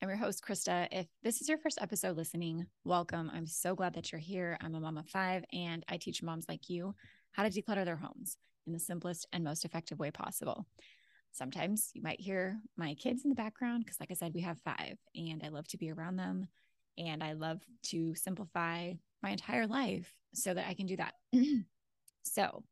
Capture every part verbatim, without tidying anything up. am your host, Krista. If this is your first episode listening, welcome. I'm so glad that you're here. I'm a mom of five, and I teach moms like you how to declutter their homes in the simplest and most effective way possible. Sometimes you might hear my kids in the background because, like I said, we have five, and I love to be around them, and I love to simplify my entire life so that I can do that. So,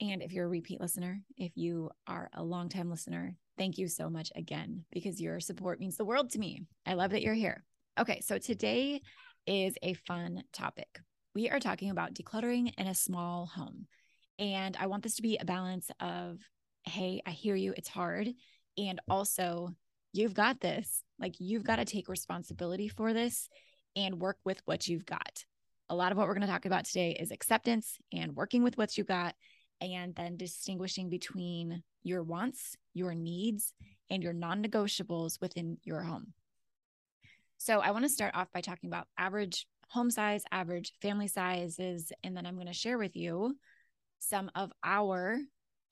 and if you're a repeat listener, if you are a longtime listener, thank you so much again, because your support means the world to me. I love that you're here. Okay, so today is a fun topic. We are talking about decluttering in a small home. And I want this to be a balance of, hey, I hear you, it's hard. And also, you've got this. Like, you've got to take responsibility for this and work with what you've got. A lot of what we're going to talk about today is acceptance and working with what you've got, and then distinguishing between your wants, your needs, and your non-negotiables within your home. So I want to start off by talking about average home size, average family sizes, and then I'm going to share with you some of our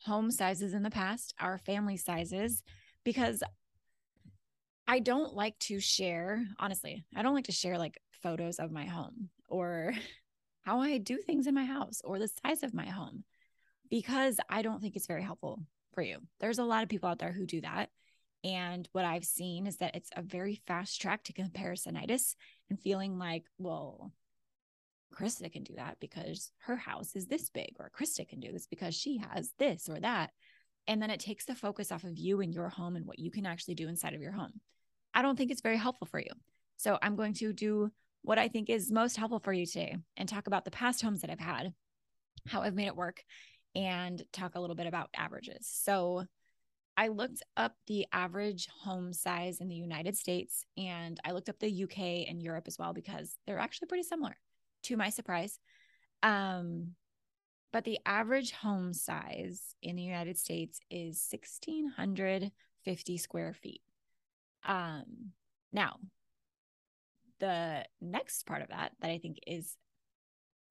home sizes in the past, our family sizes, because I don't like to share, honestly, I don't like to share like photos of my home or how I do things in my house or the size of my home, because I don't think it's very helpful for you. There's a lot of people out there who do that. And what I've seen is that it's a very fast track to comparisonitis and feeling like, well, Krista can do that because her house is this big, or Krista can do this because she has this or that. And then it takes the focus off of you and your home and what you can actually do inside of your home. I don't think it's very helpful for you. So I'm going to do what I think is most helpful for you today and talk about the past homes that I've had, how I've made it work, and talk a little bit about averages. So I looked up the average home size in the United States, and I looked up the U K and Europe as well, because they're actually pretty similar, to my surprise. Um, but the average home size in the United States is one thousand six hundred fifty square feet. Um, now, the next part of that that I think is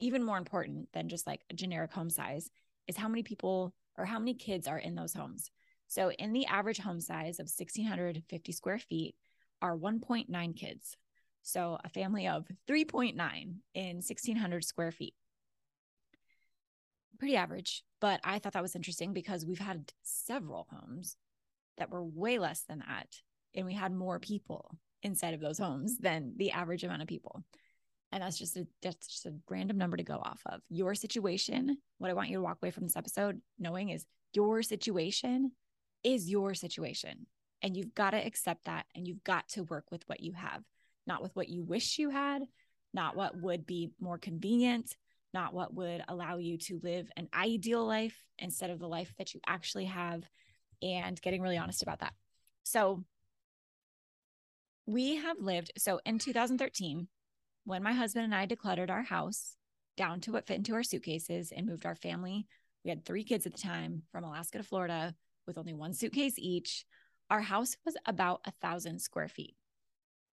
even more important than just like a generic home size is how many people or how many kids are in those homes. So in the average home size of one thousand six hundred fifty square feet are one point nine kids. So a family of three point nine in one thousand six hundred square feet. Pretty average, but I thought that was interesting because we've had several homes that were way less than that, and we had more people inside of those homes than the average amount of people. And that's just a that's just a random number to go off of. Your situation, what I want you to walk away from this episode knowing is your situation is your situation, and you've got to accept that, and you've got to work with what you have, not with what you wish you had, not what would be more convenient, not what would allow you to live an ideal life instead of the life that you actually have, and getting really honest about that. So we have lived, so in two thousand thirteen, when my husband and I decluttered our house down to what fit into our suitcases and moved our family, we had three kids at the time, from Alaska to Florida with only one suitcase each. Our house was about a thousand square feet.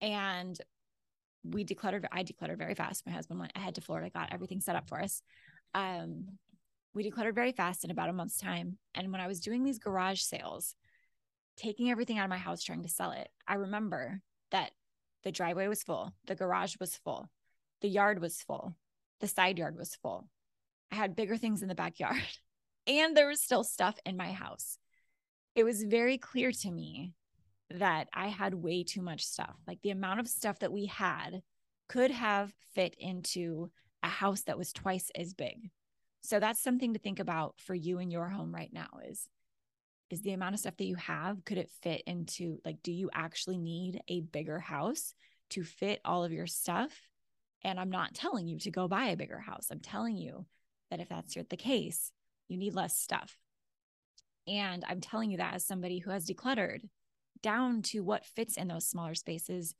And we decluttered, I decluttered very fast. My husband went ahead to Florida, got everything set up for us. Um, we decluttered very fast in about a month's time. And when I was doing these garage sales, taking everything out of my house, trying to sell it, I remember that the driveway was full, the garage was full, the yard was full, the side yard was full. I had bigger things in the backyard, and there was still stuff in my house. It was very clear to me that I had way too much stuff. Like, the amount of stuff that we had could have fit into a house that was twice as big. So that's something to think about for you in your home right now is, is the amount of stuff that you have, could it fit into, like, do you actually need a bigger house to fit all of your stuff? And I'm not telling you to go buy a bigger house. I'm telling you that if that's the case, you need less stuff. And I'm telling you that as somebody who has decluttered down to what fits in those smaller spaces,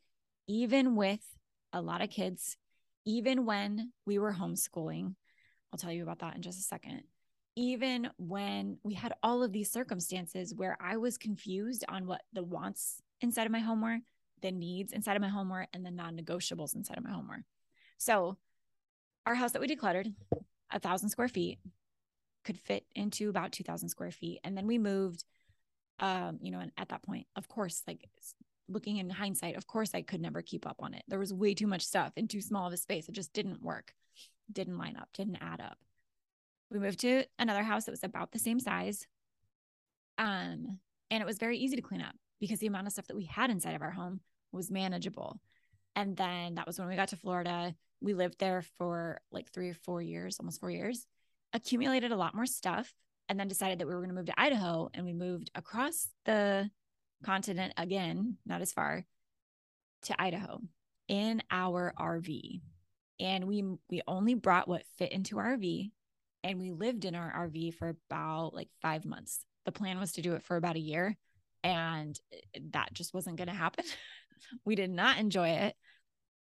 even with a lot of kids, even when we were homeschooling. I'll tell you about that in just a second. Even when we had all of these circumstances where I was confused on what the wants inside of my home were, the needs inside of my home were, and the non-negotiables inside of my home were. So our house that we decluttered, a thousand square feet, could fit into about two thousand square feet. And then we moved, um, you know, and at that point, of course, like, looking in hindsight, of course I could never keep up on it. There was way too much stuff in too small of a space. It just didn't work, didn't line up, didn't add up. We moved to another house that was about the same size. Um, and it was very easy to clean up because the amount of stuff that we had inside of our home was manageable. And then that was when we got to Florida. We lived there for like three or four years, almost four years, accumulated a lot more stuff, and then decided that we were going to move to Idaho. And we moved across the continent again, not as far, to Idaho in our R V. And we we only brought what fit into our R V. And we lived in our R V for about like five months. The plan was to do it for about a year, and that just wasn't going to happen. We did not enjoy it.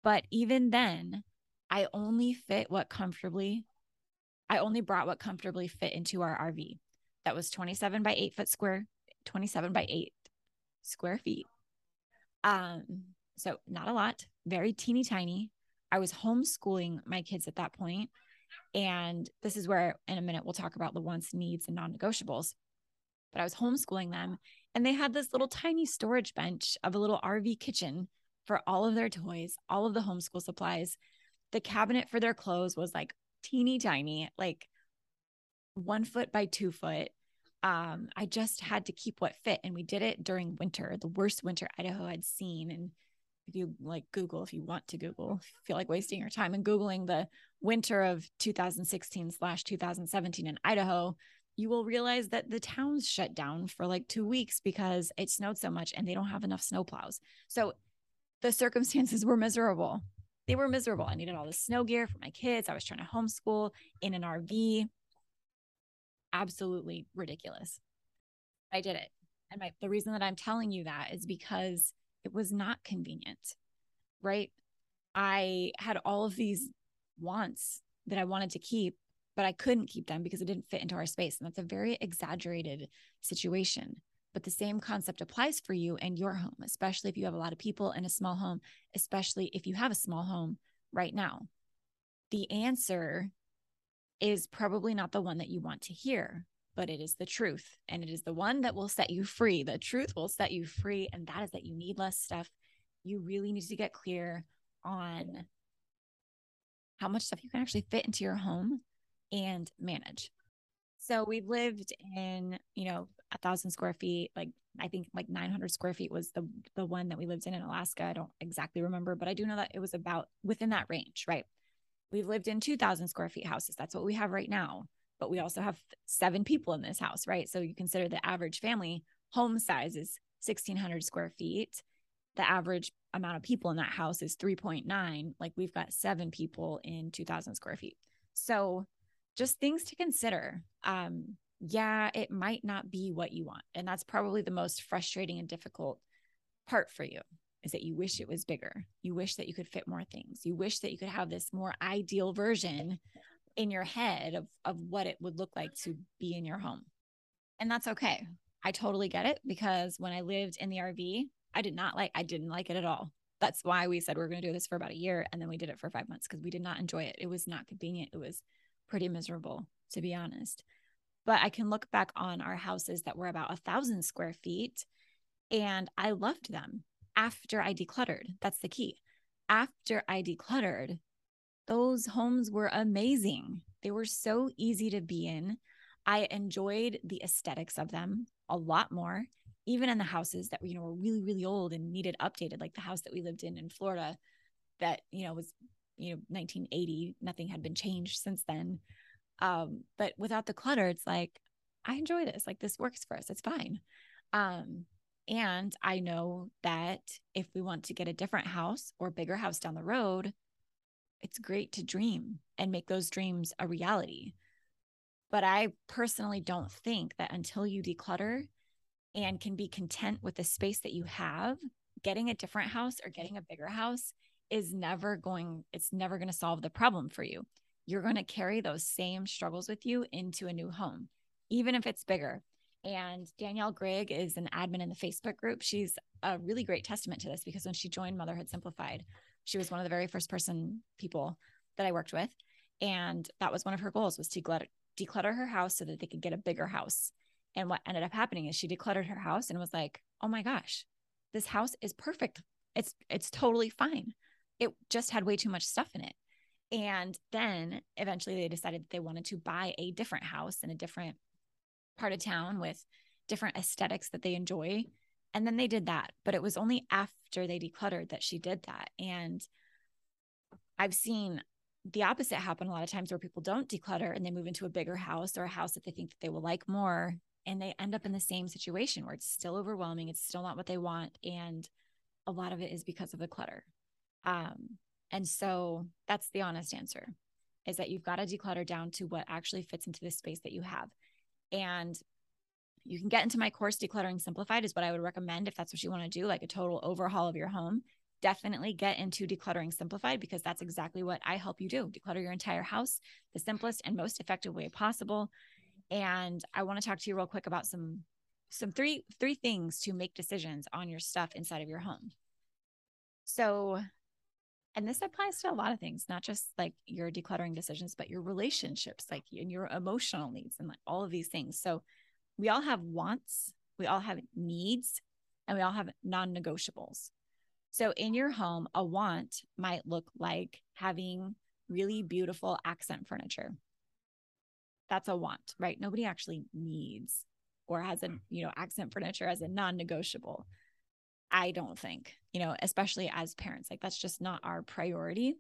But even then, I only fit what comfortably, I only brought what comfortably fit into our R V. That was twenty-seven by eight foot square, twenty-seven by eight square feet. Um, so not a lot, very teeny tiny. I was homeschooling my kids at that point. And this is where in a minute we'll talk about the wants, needs, and non-negotiables. But I was homeschooling them, and they had this little tiny storage bench of a little R V kitchen for all of their toys, all of the homeschool supplies. The cabinet for their clothes was like teeny tiny, like one foot by two foot. Um, I just had to keep what fit, and we did it during winter, the worst winter Idaho had seen. And if you like Google, if you want to Google, feel like wasting your time and Googling the winter of two thousand sixteen slash two thousand seventeen in Idaho, you will realize that the towns shut down for like two weeks because it snowed so much and they don't have enough snowplows. So the circumstances were miserable. They were miserable. I needed all this snow gear for my kids. I was trying to homeschool in an R V. Absolutely ridiculous. I did it. And my, the reason that I'm telling you that is because it was not convenient, right? I had all of these wants that I wanted to keep, but I couldn't keep them because it didn't fit into our space. And that's a very exaggerated situation. But the same concept applies for you and your home, especially if you have a lot of people in a small home, especially if you have a small home right now. The answer is probably not the one that you want to hear, but it is the truth. And it is the one that will set you free. The truth will set you free. And that is that you need less stuff. You really need to get clear on how much stuff you can actually fit into your home and manage. So we've lived in, you know, a thousand square feet, like I think like nine hundred square feet was the, the one that we lived in in Alaska. I don't exactly remember, but I do know that it was about within that range, right? We've lived in two thousand square feet houses. That's what we have right now. But we also have seven people in this house, right? So you consider the average family home size is sixteen hundred square feet. The average amount of people in that house is three point nine. Like we've got seven people in two thousand square feet. So just things to consider. Um, yeah, it might not be what you want. And that's probably the most frustrating and difficult part for you, is that you wish it was bigger. You wish that you could fit more things. You wish that you could have this more ideal version in your head of, of what it would look like to be in your home. And that's okay. I totally get it, because when I lived in the R V, I did not like, I didn't like it at all. That's why we said we we're going to do this for about a year. And then we did it for five months because we did not enjoy it. It was not convenient. It was pretty miserable, to be honest. But I can look back on our houses that were about a thousand square feet, and I loved them after I decluttered. That's the key. After I decluttered, those homes were amazing. They were so easy to be in. I enjoyed the aesthetics of them a lot more, even in the houses that, you know, were really, really old and needed updated, like the house that we lived in in Florida that, you know, was, you know, nineteen eighty. Nothing had been changed since then. Um, but without the clutter, it's like, I enjoy this. Like this works for us. It's fine. Um, and I know that if we want to get a different house or bigger house down the road, it's great to dream and make those dreams a reality. But I personally don't think that until you declutter and can be content with the space that you have, getting a different house or getting a bigger house is never going, it's never going to solve the problem for you. You're going to carry those same struggles with you into a new home, even if it's bigger. And Danielle Grigg is an admin in the Facebook group. She's a really great testament to this, because when she joined Motherhood Simplified, she was one of the very first person people that I worked with. And that was one of her goals, was to declutter, declutter her house so that they could get a bigger house. And what ended up happening is she decluttered her house and was like, oh my gosh, this house is perfect. It's, it's totally fine. It just had way too much stuff in it. And then eventually they decided that they wanted to buy a different house in a different part of town with different aesthetics that they enjoy. And then they did that. But it was only after they decluttered that she did that. And I've seen the opposite happen a lot of times, where people don't declutter and they move into a bigger house or a house that they think that they will like more. And they end up in the same situation where it's still overwhelming. It's still not what they want. And a lot of it is because of the clutter. Um, and so that's the honest answer, is that you've got to declutter down to what actually fits into the space that you have. And you can get into my course. Decluttering Simplified is what I would recommend if that's what you want to do, like a total overhaul of your home. Definitely get into Decluttering Simplified, because that's exactly what I help you do. Declutter your entire house the simplest and most effective way possible. And I want to talk to you real quick about some, some three, three things to make decisions on your stuff inside of your home. So, and this applies to a lot of things, not just like your decluttering decisions, but your relationships, like and your emotional needs and like all of these things. So we all have wants, we all have needs, and we all have non-negotiables. So in your home, a want might look like having really beautiful accent furniture. That's a want, right? Nobody actually needs or has a, you know, accent furniture as a non-negotiable. I don't think, you know, especially as parents, like that's just not our priority.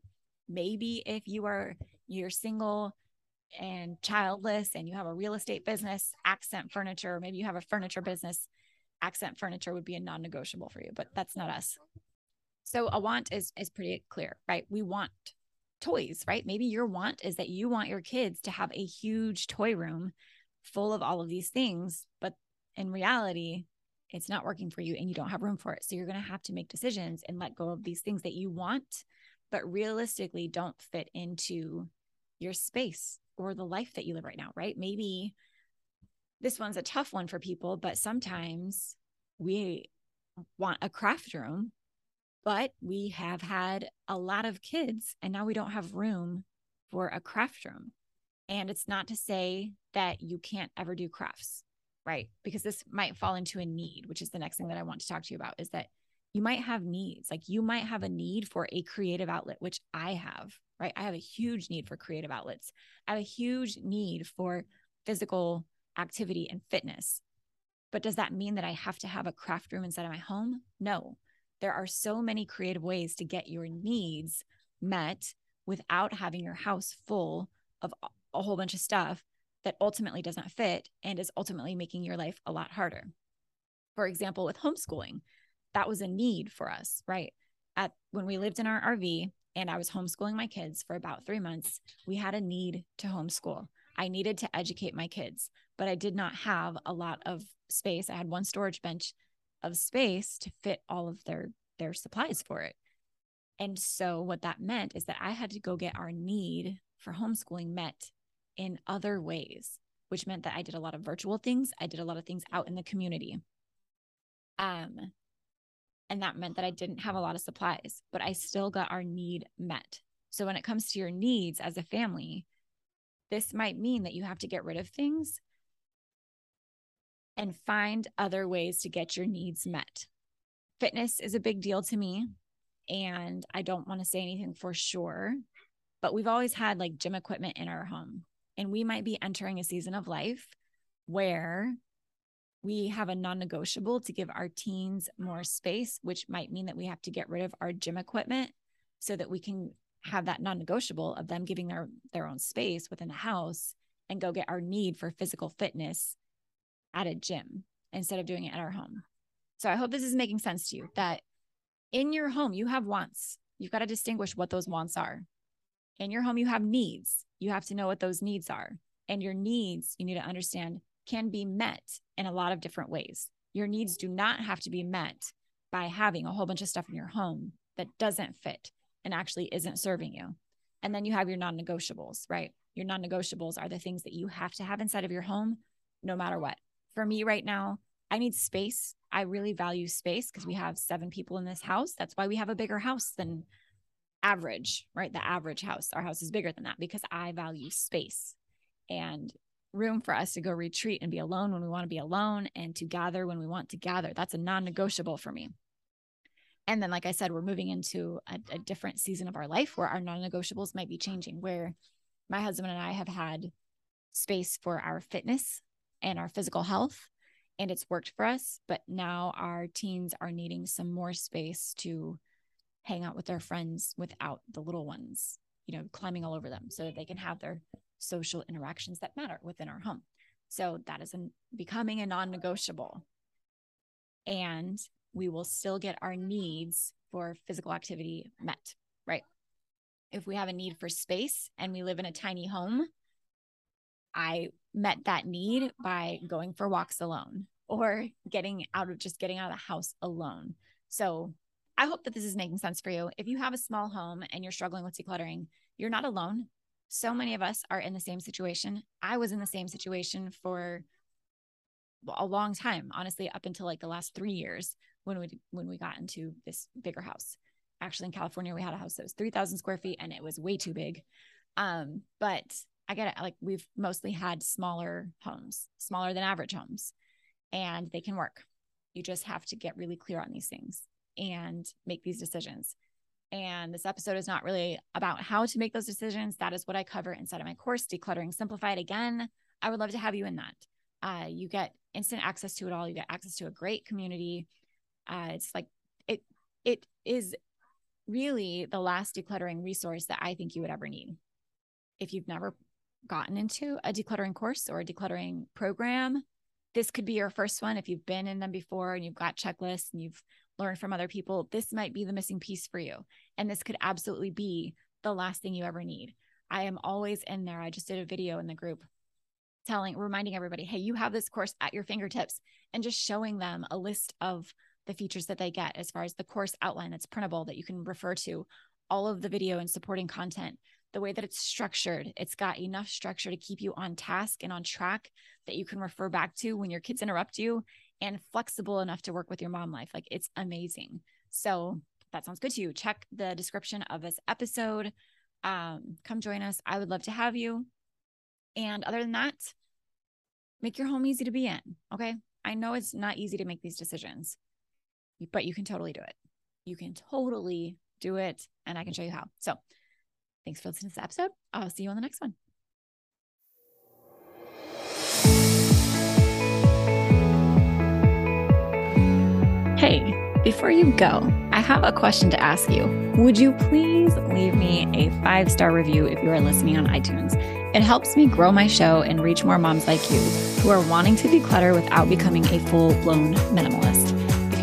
Maybe if you are, you're single and childless and you have a real estate business, accent furniture, or maybe you have a furniture business, accent furniture would be a non-negotiable for you, but that's not us. So a want is is pretty clear, right? We want toys, right? Maybe your want is that you want your kids to have a huge toy room full of all of these things, but in reality, it's not working for you and you don't have room for it. So you're going to have to make decisions and let go of these things that you want, but realistically don't fit into your space or the life that you live right now, right? Maybe this one's a tough one for people, but sometimes we want a craft room, but we have had a lot of kids and now we don't have room for a craft room. And it's not to say that you can't ever do crafts, right? Because this might fall into a need, which is the next thing that I want to talk to you about, is that you might have needs. Like you might have a need for a creative outlet, which I have, right? I have a huge need for creative outlets. I have a huge need for physical activity and fitness. But does that mean that I have to have a craft room inside of my home? No. There are so many creative ways to get your needs met without having your house full of a whole bunch of stuff that ultimately does not fit and is ultimately making your life a lot harder. For example, with homeschooling, that was a need for us, right? At when we lived in our R V and I was homeschooling my kids for about three months, we had a need to homeschool. I needed to educate my kids, but I did not have a lot of space. I had one storage bench of space to fit all of their, their supplies for it. And so what that meant is that I had to go get our need for homeschooling met in other ways, which meant that I did a lot of virtual things. I did a lot of things out in the community. Um, and that meant that I didn't have a lot of supplies, but I still got our need met. So when it comes to your needs as a family, this might mean that you have to get rid of things and find other ways to get your needs met. Fitness is a big deal to me, and I don't want to say anything for sure, but we've always had like gym equipment in our home, and we might be entering a season of life where we have a non-negotiable to give our teens more space, which might mean that we have to get rid of our gym equipment so that we can have that non-negotiable of them giving their, their own space within the house and go get our need for physical fitness at a gym instead of doing it at our home. So I hope this is making sense to you, that in your home, you have wants. You've got to distinguish what those wants are. In your home, you have needs. You have to know what those needs are. And your needs, you need to understand, can be met in a lot of different ways. Your needs do not have to be met by having a whole bunch of stuff in your home that doesn't fit and actually isn't serving you. And then you have your non-negotiables, right? Your non-negotiables are the things that you have to have inside of your home, no matter what. For me right now, I need space. I really value space because we have seven people in this house. That's why we have a bigger house than average, right? The average house. Our house is bigger than that because I value space and room for us to go retreat and be alone when we want to be alone and to gather when we want to gather. That's a non-negotiable for me. And then, like I said, we're moving into a, a different season of our life where our non-negotiables might be changing, where my husband and I have had space for our fitness and our physical health, and it's worked for us. But now our teens are needing some more space to hang out with their friends without the little ones, you know, climbing all over them so that they can have their social interactions that matter within our home. So that is an, becoming a non-negotiable. And we will still get our needs for physical activity met, right? If we have a need for space and we live in a tiny home, I met that need by going for walks alone or getting out of just getting out of the house alone. So I hope that this is making sense for you. If you have a small home and you're struggling with decluttering, you're not alone. So many of us are in the same situation. I was in the same situation for a long time, honestly, up until like the last three years when we when we got into this bigger house. Actually, in California, we had a house that was three thousand square feet and it was way too big. Um, but I get it. Like we've mostly had smaller homes, smaller than average homes, and they can work. You just have to get really clear on these things and make these decisions. And this episode is not really about how to make those decisions. That is what I cover inside of my course, Decluttering Simplified. Again, I would love to have you in that. Uh, you get instant access to it all. You get access to a great community. Uh, it's like, it, it is really the last decluttering resource that I think you would ever need. If you've never gotten into a decluttering course or a decluttering program, this could be your first one. If you've been in them before and you've got checklists and you've learn from other people, this might be the missing piece for you. And this could absolutely be the last thing you ever need. I am always in there. I just did a video in the group telling, reminding everybody, hey, you have this course at your fingertips, and just showing them a list of the features that they get as far as the course outline that's printable that you can refer to, all of the video and supporting content, the way that it's structured. It's got enough structure to keep you on task and on track that you can refer back to when your kids interrupt you, and flexible enough to work with your mom life. Like, it's amazing. So if that sounds good to you, check the description of this episode. Um, come join us. I would love to have you. And other than that, make your home easy to be in. Okay. I know it's not easy to make these decisions, but you can totally do it. You can totally do it. And I can show you how. So thanks for listening to this episode. I'll see you on the next one. Hey, before you go, I have a question to ask you. Would you please leave me a five-star review if you are listening on iTunes? It helps me grow my show and reach more moms like you who are wanting to declutter without becoming a full-blown minimalist. If